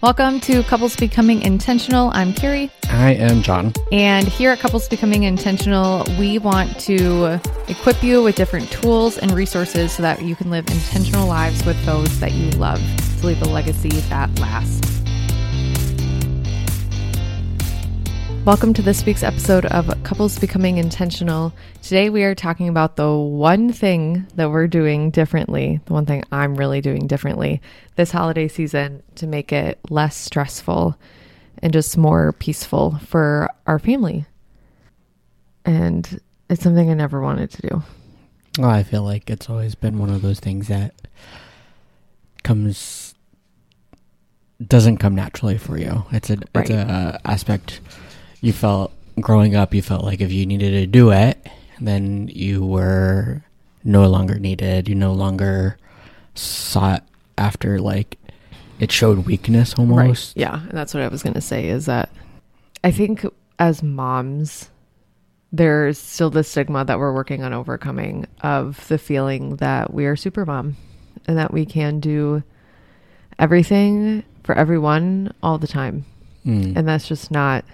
Welcome to Couples Becoming Intentional. I'm Carrie. I am John. And here at Couples Becoming Intentional, we want to equip you with different tools and resources so that you can live intentional lives with those that you love to leave a legacy that lasts. Welcome to this week's episode of Couples Becoming Intentional. Today we are talking about the one thing that we're doing differently, the one thing I'm really doing differently this holiday season to make it less stressful and just more peaceful for our family. And it's something I never wanted to do. Oh, I feel like it's always been one of those things that doesn't come naturally for you. It's an aspect. You felt, growing up, you felt like if you needed to do it, then you were no longer needed. You no longer sought after, like, it showed weakness almost. Right. Yeah, and that's what I was going to say, is that I think as moms, there's still the stigma that we're working on overcoming of the feeling that we are super mom and that we can do everything for everyone all the time. Mm. And that's just not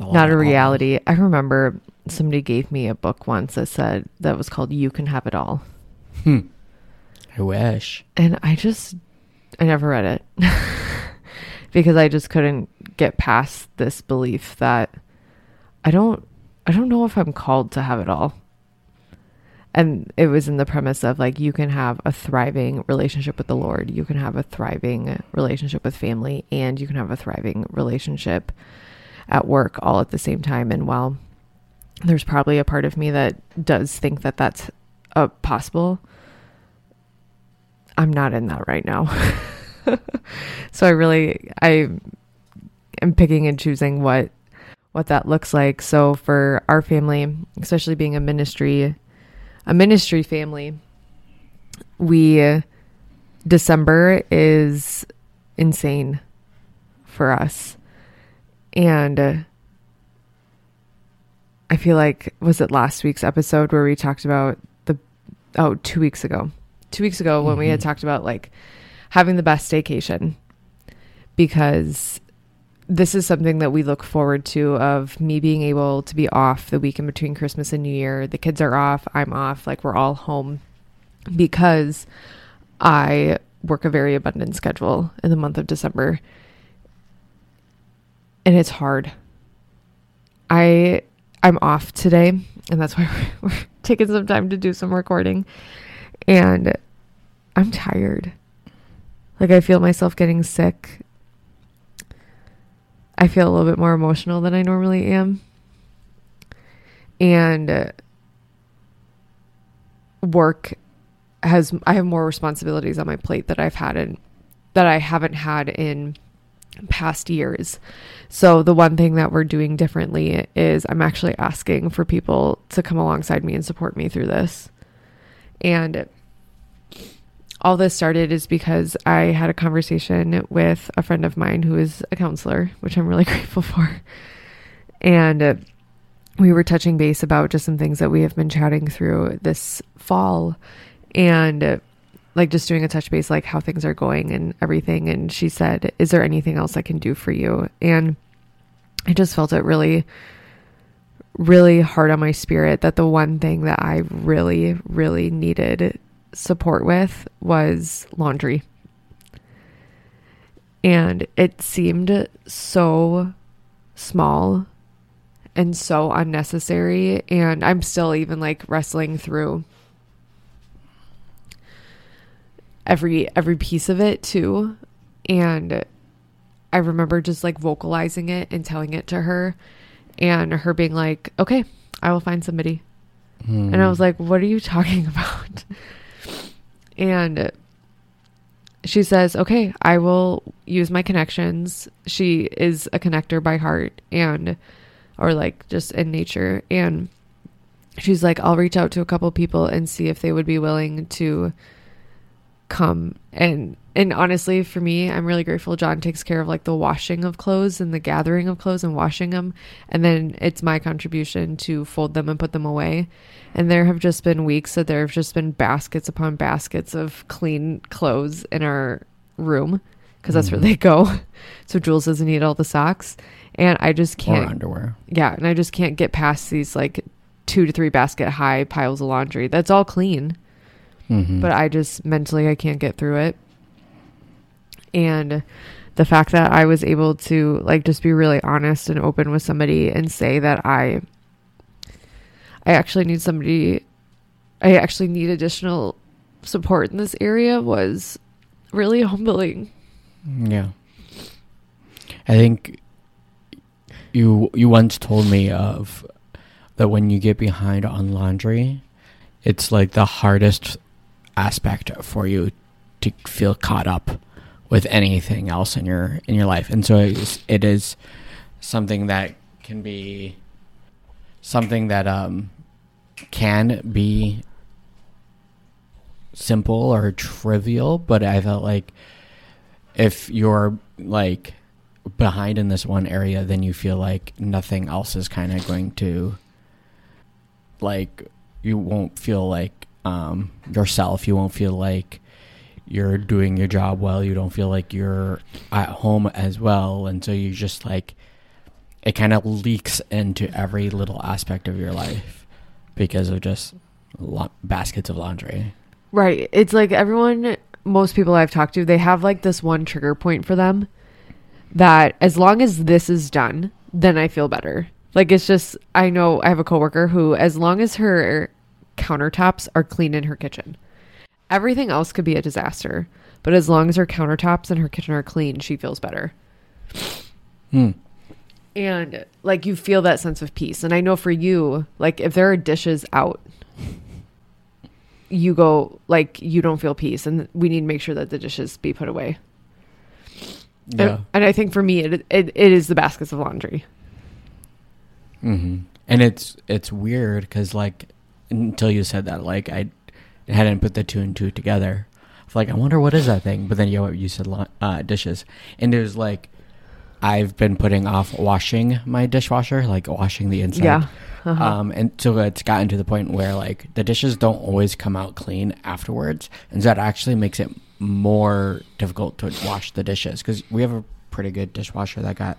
a reality. I remember somebody gave me a book once that was called You Can Have It All. I wish. And I never read it because I just couldn't get past this belief that I don't know if I'm called to have it all. And it was in the premise of, like, you can have a thriving relationship with the Lord. You can have a thriving relationship with family, and you can have a thriving relationship at work all at the same time. And while there's probably a part of me that does think that that's possible, I'm not in that right now. So I am picking and choosing what that looks like. So for our family, especially being a ministry family, December is insane for us. And I feel like, was it last week's episode where we talked about 2 weeks ago? 2 weeks ago when we had talked about, like, having the best staycation, because this is something that we look forward to, of me being able to be off the weekend between Christmas and New Year. The kids are off, I'm off, like, we're all home, because I work a very abundant schedule in the month of December. And it's hard. I'm off today, and that's why we're taking some time to do some recording. And I'm tired. Like, I feel myself getting sick. I feel a little bit more emotional than I normally am. And I have more responsibilities on my plate that I haven't had in past years. So the one thing that we're doing differently is I'm actually asking for people to come alongside me and support me through this. And all this started is because I had a conversation with a friend of mine who is a counselor, which I'm really grateful for. And we were touching base about just some things that we have been chatting through this fall, and like just doing a touch base, like how things are going and everything. And she said, is there anything else I can do for you? And I just felt it really, really hard on my spirit that the one thing that I really, really needed support with was laundry. And it seemed so small and so unnecessary. And I'm still even, like, wrestling through every piece of it too. And I remember just, like, vocalizing it and telling it to her, and her being like, okay, I will find somebody. And I was like, what are you talking about? And she says, okay, I will use my connections. She is a connector by heart, or like just in nature. And she's like, I'll reach out to a couple people and see if they would be willing to come. And honestly, for me, I'm really grateful John takes care of, like, the washing of clothes and the gathering of clothes and washing them, and then it's my contribution to fold them and put them away. And there have just been weeks that there have just been baskets upon baskets of clean clothes in our room, because that's where they go. So Jules doesn't eat all the socks. And I just can't. Or underwear. Yeah. And I just can't get past these like 2 to 3 basket high piles of laundry. That's all clean. Mm-hmm. But I just mentally, I can't get through it. And the fact that I was able to like just be really honest and open with somebody and say that I actually need somebody, I actually need additional support in this area was really humbling. Yeah. I think you once told me of that when you get behind on laundry, it's like the hardest aspect for you to feel caught up with anything else in your life. And so it is something that can be something that can be simple or trivial, but I felt like if you're like behind in this one area, then you feel like nothing else is kind of going to, like, you won't feel like yourself. You won't feel like you're doing your job well. You don't feel like you're at home as well. And so you just like, it kind of leaks into every little aspect of your life because of just baskets of laundry. Right. It's like most people I've talked to, they have like this one trigger point for them that as long as this is done, then I feel better. Like, it's just, I know I have a coworker who, as long as her countertops are clean in her kitchen, everything else could be a disaster. But as long as her countertops and her kitchen are clean, she feels better. Hmm. And like, you feel that sense of peace. And I know for you, like, if there are dishes out, you go like, you don't feel peace, and we need to make sure that the dishes be put away. Yeah. And I think for me, it is the baskets of laundry. Mm-hmm. And it's weird because like, until you said that, like, I hadn't put the 2 and 2 together. It's like, I wonder what is that thing. But then you said dishes, and it was like, I've been putting off washing my dishwasher, like washing the inside. Yeah. Uh-huh. And so it's gotten to the point where like the dishes don't always come out clean afterwards, and so that actually makes it more difficult to wash the dishes, because we have a pretty good dishwasher that got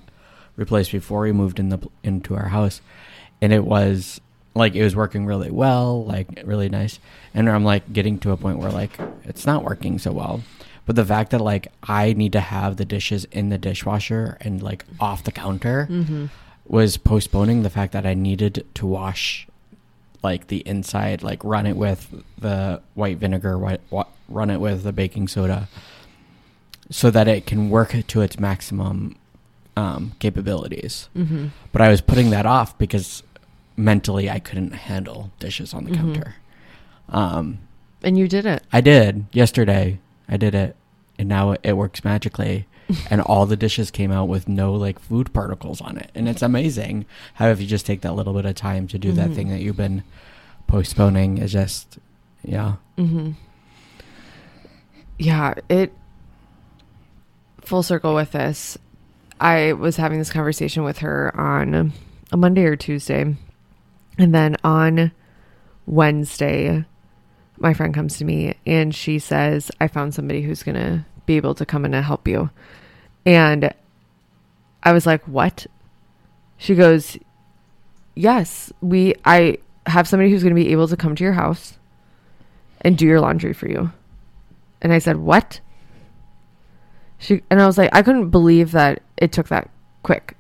replaced before we moved into our house, and it was like, it was working really well, like really nice, and I'm like getting to a point where like it's not working so well. But the fact that like I need to have the dishes in the dishwasher and like off the counter, mm-hmm, was postponing the fact that I needed to wash like the inside, like run it with the white vinegar, run it with the baking soda, so that it can work to its maximum capabilities. Mm-hmm. But I was putting that off because mentally I couldn't handle dishes on the mm-hmm. counter. And you did it. I did. Yesterday I did it, and now it works magically, and all the dishes came out with no like food particles on it. And it's amazing how if you just take that little bit of time to do mm-hmm. that thing that you've been postponing, is just, yeah. Mm-hmm. Yeah, it, full circle with this, I was having this conversation with her on a Monday or Tuesday. And then on Wednesday, my friend comes to me and she says, I found somebody who's going to be able to come in and help you. And I was like, what? She goes, yes, I have somebody who's going to be able to come to your house and do your laundry for you. And I said, what? And I was like, I couldn't believe that it took that quick.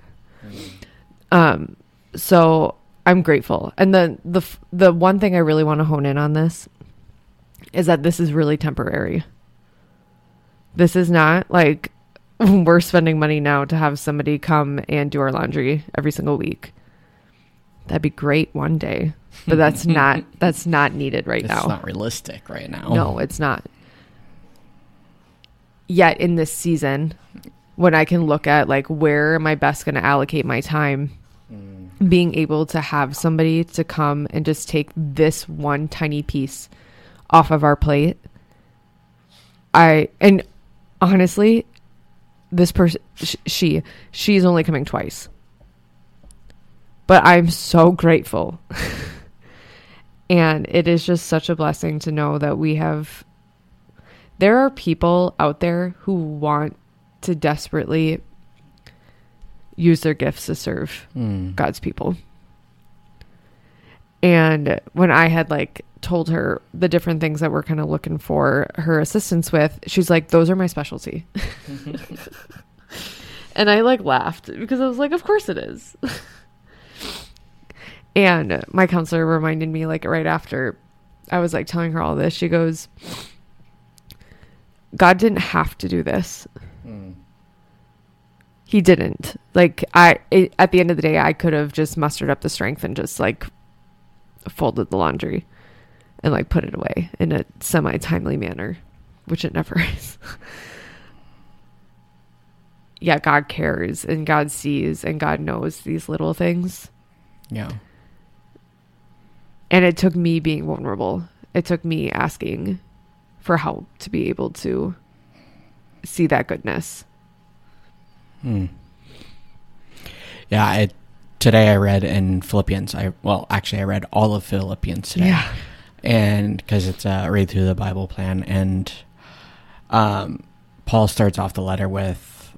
So I'm grateful. And then the one thing I really want to hone in on this is that this is really temporary. This is not like we're spending money now to have somebody come and do our laundry every single week. That'd be great one day, but that's not needed right now. It's not realistic right now. No, it's not. Yet in this season, when I can look at like, where am I best going to allocate my time, being able to have somebody to come and just take this one tiny piece off of our plate. And honestly, this person, she's only coming twice, but I'm so grateful. And it is just such a blessing to know that there are people out there who want to desperately use their gifts to serve God's people. And when I had like told her the different things that we're kind of looking for her assistance with, she's like, those are my specialty. And I like laughed because I was like, of course it is. And my counselor reminded me like right after I was like telling her all this, she goes, God didn't have to do this. He didn't. Like at the end of the day, I could have just mustered up the strength and just like folded the laundry and like put it away in a semi-timely manner, which it never is. Yeah, God cares and God sees and God knows these little things. Yeah. And it took me being vulnerable. It took me asking for help to be able to see that goodness. Yeah, today I read in Philippians. I read all of Philippians today. Yeah. And because it's a read through the Bible plan, and Paul starts off the letter with,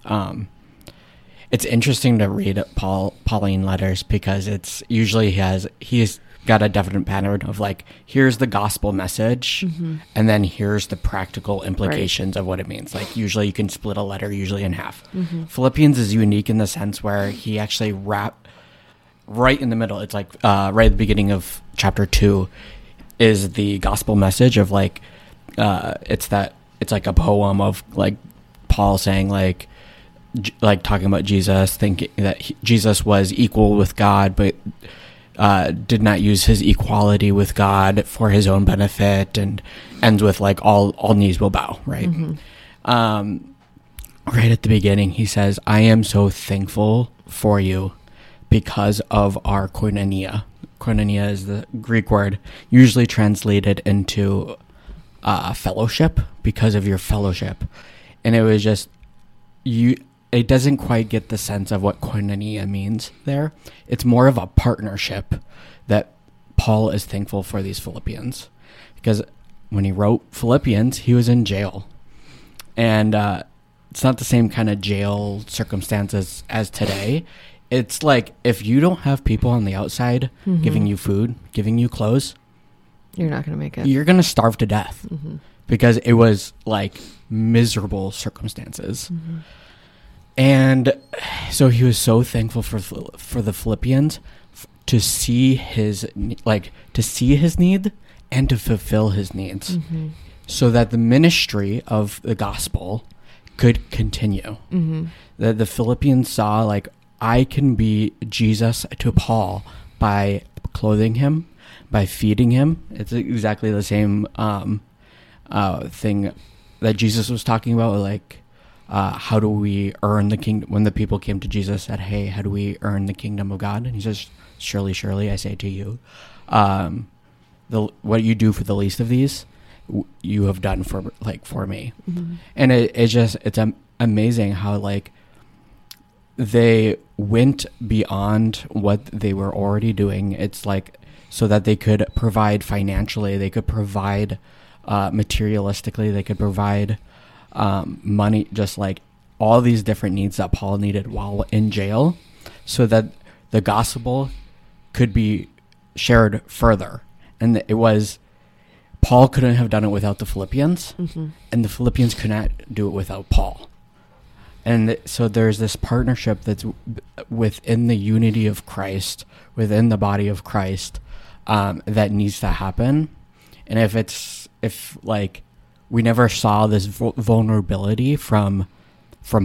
it's interesting to read Pauline letters because it's usually he's got a definite pattern of like, here's the gospel message, and then here's the practical implications of what it means. Like usually you can split a letter usually in half. Philippians is unique in the sense where he actually wrapped right in the middle. It's like right at the beginning of chapter 2 is the gospel message of like, it's like a poem of like Paul saying like talking about Jesus, thinking that Jesus was equal with God, but did not use his equality with God for his own benefit, and ends with like all knees will bow, right? Right at the beginning, he says, I am so thankful for you because of our Koinonia. Koinonia is the Greek word usually translated into fellowship, because of your fellowship. And it was just, it doesn't quite get the sense of what koinonia means there. It's more of a partnership that Paul is thankful for these Philippians, because when he wrote Philippians, he was in jail, and it's not the same kind of jail circumstances as today. It's like, if you don't have people on the outside giving you food, giving you clothes, you're not going to make it. You're going to starve to death, because it was like miserable circumstances. And so he was so thankful for the Philippians to see his need and to fulfill his needs, so that the ministry of the gospel could continue. That the Philippians saw, like, I can be Jesus to Paul by clothing him, by feeding him. It's exactly the same thing that Jesus was talking about, like, how do we earn the kingdom? When the people came to Jesus, said, hey, how do we earn the kingdom of God? And he says, surely, surely, I say to you, what you do for the least of these, you have done for me. And it's amazing how like they went beyond what they were already doing. It's like, so that they could provide financially, they could provide materialistically, they could provide money, just like all these different needs that Paul needed while in jail, so that the gospel could be shared further. And it was, Paul couldn't have done it without the Philippians, and the Philippians could not do it without Paul. And so there's this partnership that's within the unity of Christ, within the body of Christ, that needs to happen. And if we never saw this vulnerability from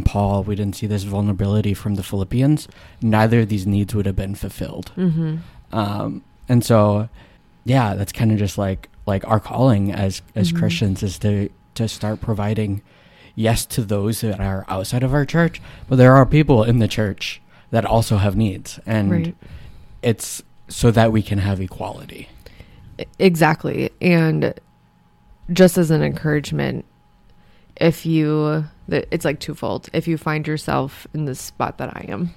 Paul, we didn't see this vulnerability from the Philippians, neither of these needs would have been fulfilled. And so, yeah, that's kind of just like our calling as Christians is to start providing, yes, to those that are outside of our church, but there are people in the church that also have needs, and it's so that we can have equality. Exactly. And just as an encouragement, it's like twofold. If you find yourself in this spot that I am,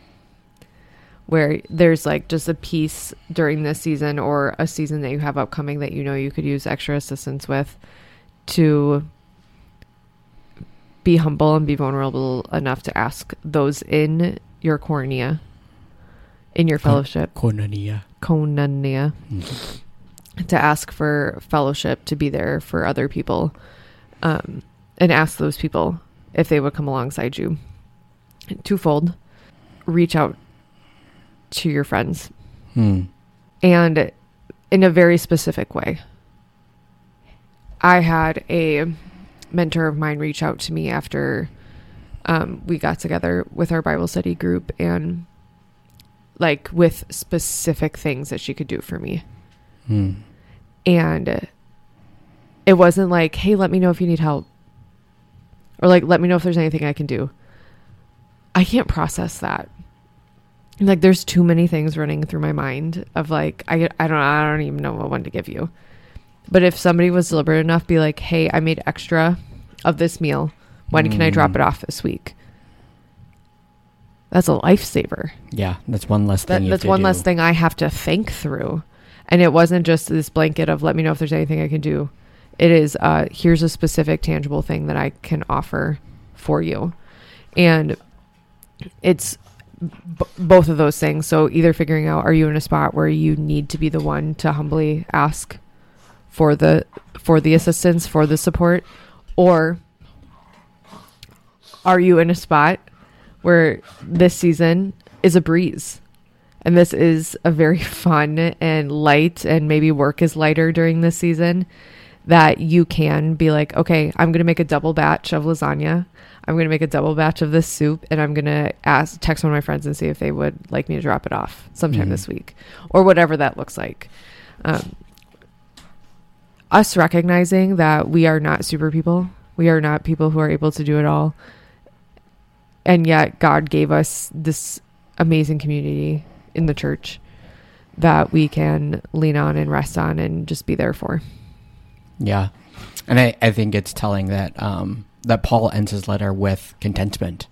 where there's like just a piece during this season or a season that you have upcoming that you know you could use extra assistance with, to be humble and be vulnerable enough to ask those in your koinonia, in your fellowship. Koinonia. Mm-hmm. To ask for fellowship, to be there for other people, and ask those people if they would come alongside you. Twofold, reach out to your friends and in a very specific way. I had a mentor of mine reach out to me after we got together with our Bible study group, and like with specific things that she could do for me. And it wasn't like, hey, let me know if you need help, or like, let me know if there's anything I can do. I can't process that. Like, there's too many things running through my mind of like, I don't even know what one to give you. But if somebody was deliberate enough, be like, hey, I made extra of this meal. When can I drop it off this week? That's a lifesaver. Yeah, that's one less thing. That's one less thing I have to think through. And it wasn't just this blanket of let me know if there's anything I can do. It is, here's a specific tangible thing that I can offer for you. And it's both of those things. So either figuring out, are you in a spot where you need to be the one to humbly ask for the assistance, for the support, or are you in a spot where this season is a breeze and this is a very fun and light, and maybe work is lighter during this season, that you can be like, okay, I'm going to make a double batch of lasagna. I'm going to make a double batch of this soup, and I'm going to text one of my friends and see if they would like me to drop it off sometime this week, or whatever that looks like. Us recognizing that we are not super people. We are not people who are able to do it all. And yet God gave us this amazing community in the church that we can lean on and rest on and just be there for. Yeah. And I think it's telling that, that Paul ends his letter with contentment.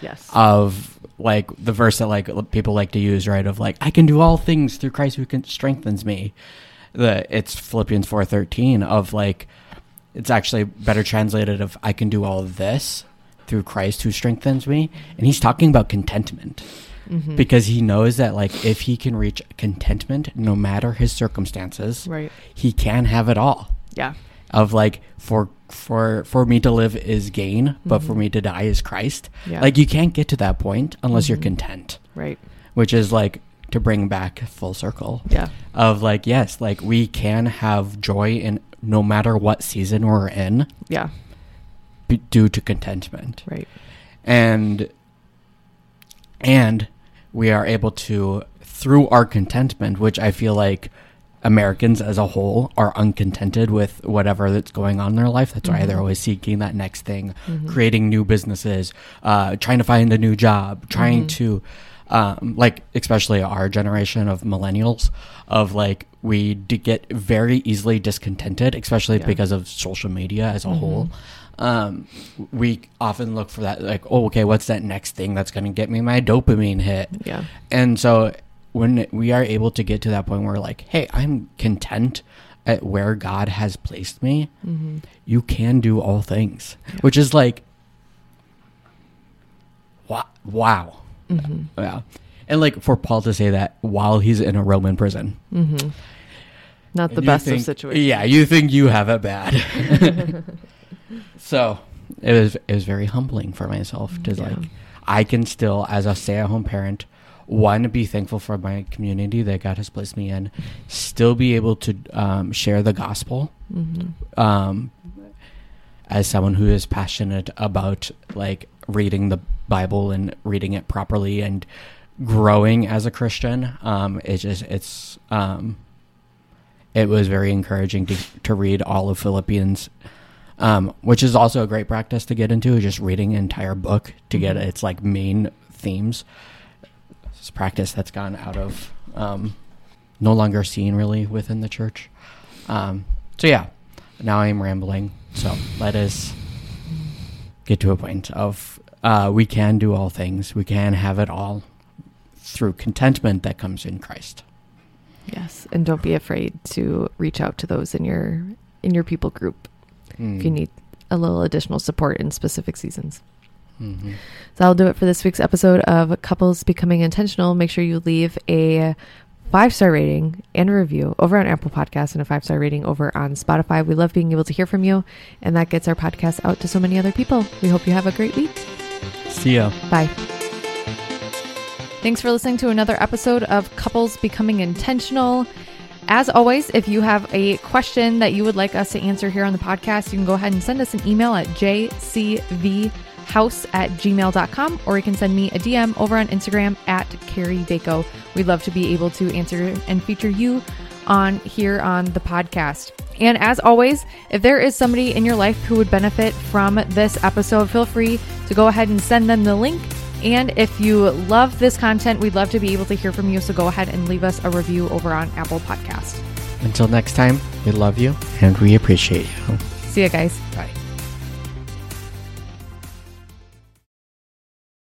Yes. Of like the verse that like people like to use, right? Of like, I can do all things through Christ who strengthens me. It's Philippians 4:13 of like, it's actually better translated of I can do all of this through Christ who strengthens me. And he's talking about contentment because he knows that like if he can reach contentment, no matter his circumstances, right, he can have it all. Yeah. Of like, for me to live is gain, but for me to die is Christ. Yeah. Like, you can't get to that point unless you're content. Right. Which is like, to bring back full circle. Yeah. Of like, yes, like we can have joy in no matter what season we're in. Yeah. Due to contentment. Right. And we are able to, through our contentment, which I feel like Americans as a whole are uncontented with whatever that's going on in their life. That's why they're always seeking that next thing, creating new businesses, trying to find a new job, trying to, like, especially our generation of millennials, of like, we get very easily discontented, especially because of social media as a whole. We often look for that, like, oh, okay, what's that next thing that's going to get me my dopamine hit? Yeah. And so when we are able to get to that point where we're like, hey, I'm content at where God has placed me, you can do all things, which is like, wow. Yeah. And like for Paul to say that while he's in a Roman prison, not the best of situations. Yeah. You think you have it bad. So it was very humbling for myself to like, I can still, as a stay-at-home parent, one, be thankful for my community that God has placed me in, still be able to share the gospel as someone who is passionate about like reading the Bible and reading it properly and growing as a Christian. It was very encouraging to read all of Philippians, which is also a great practice to get into, just reading an entire book to get its like main themes. Practice that's gone out of no longer seen really within the church. So yeah, now I'm rambling, so let us get to a point of we can do all things, we can have it all through contentment that comes in Christ. Yes. And don't be afraid to reach out to those in your people group if you need a little additional support in specific seasons. Mm-hmm. So I'll do it for this week's episode of Couples Becoming Intentional. Make sure you leave a 5-star rating and a review over on Apple Podcasts and a 5-star rating over on Spotify. We love being able to hear from you, and that gets our podcast out to so many other people. We hope you have a great week. See ya. Bye. Thanks for listening to another episode of Couples Becoming Intentional. As always, if you have a question that you would like us to answer here on the podcast, you can go ahead and send us an email at jcvhouse@gmail.com, or you can send me a DM over on Instagram at Carrie Vaco. We'd love to be able to answer and feature you on here on the podcast. And as always, if there is somebody in your life who would benefit from this episode, feel free to go ahead and send them the link. And if you love this content, we'd love to be able to hear from you. So go ahead and leave us a review over on Apple Podcasts. Until next time, we love you and we appreciate you. See you guys. Bye.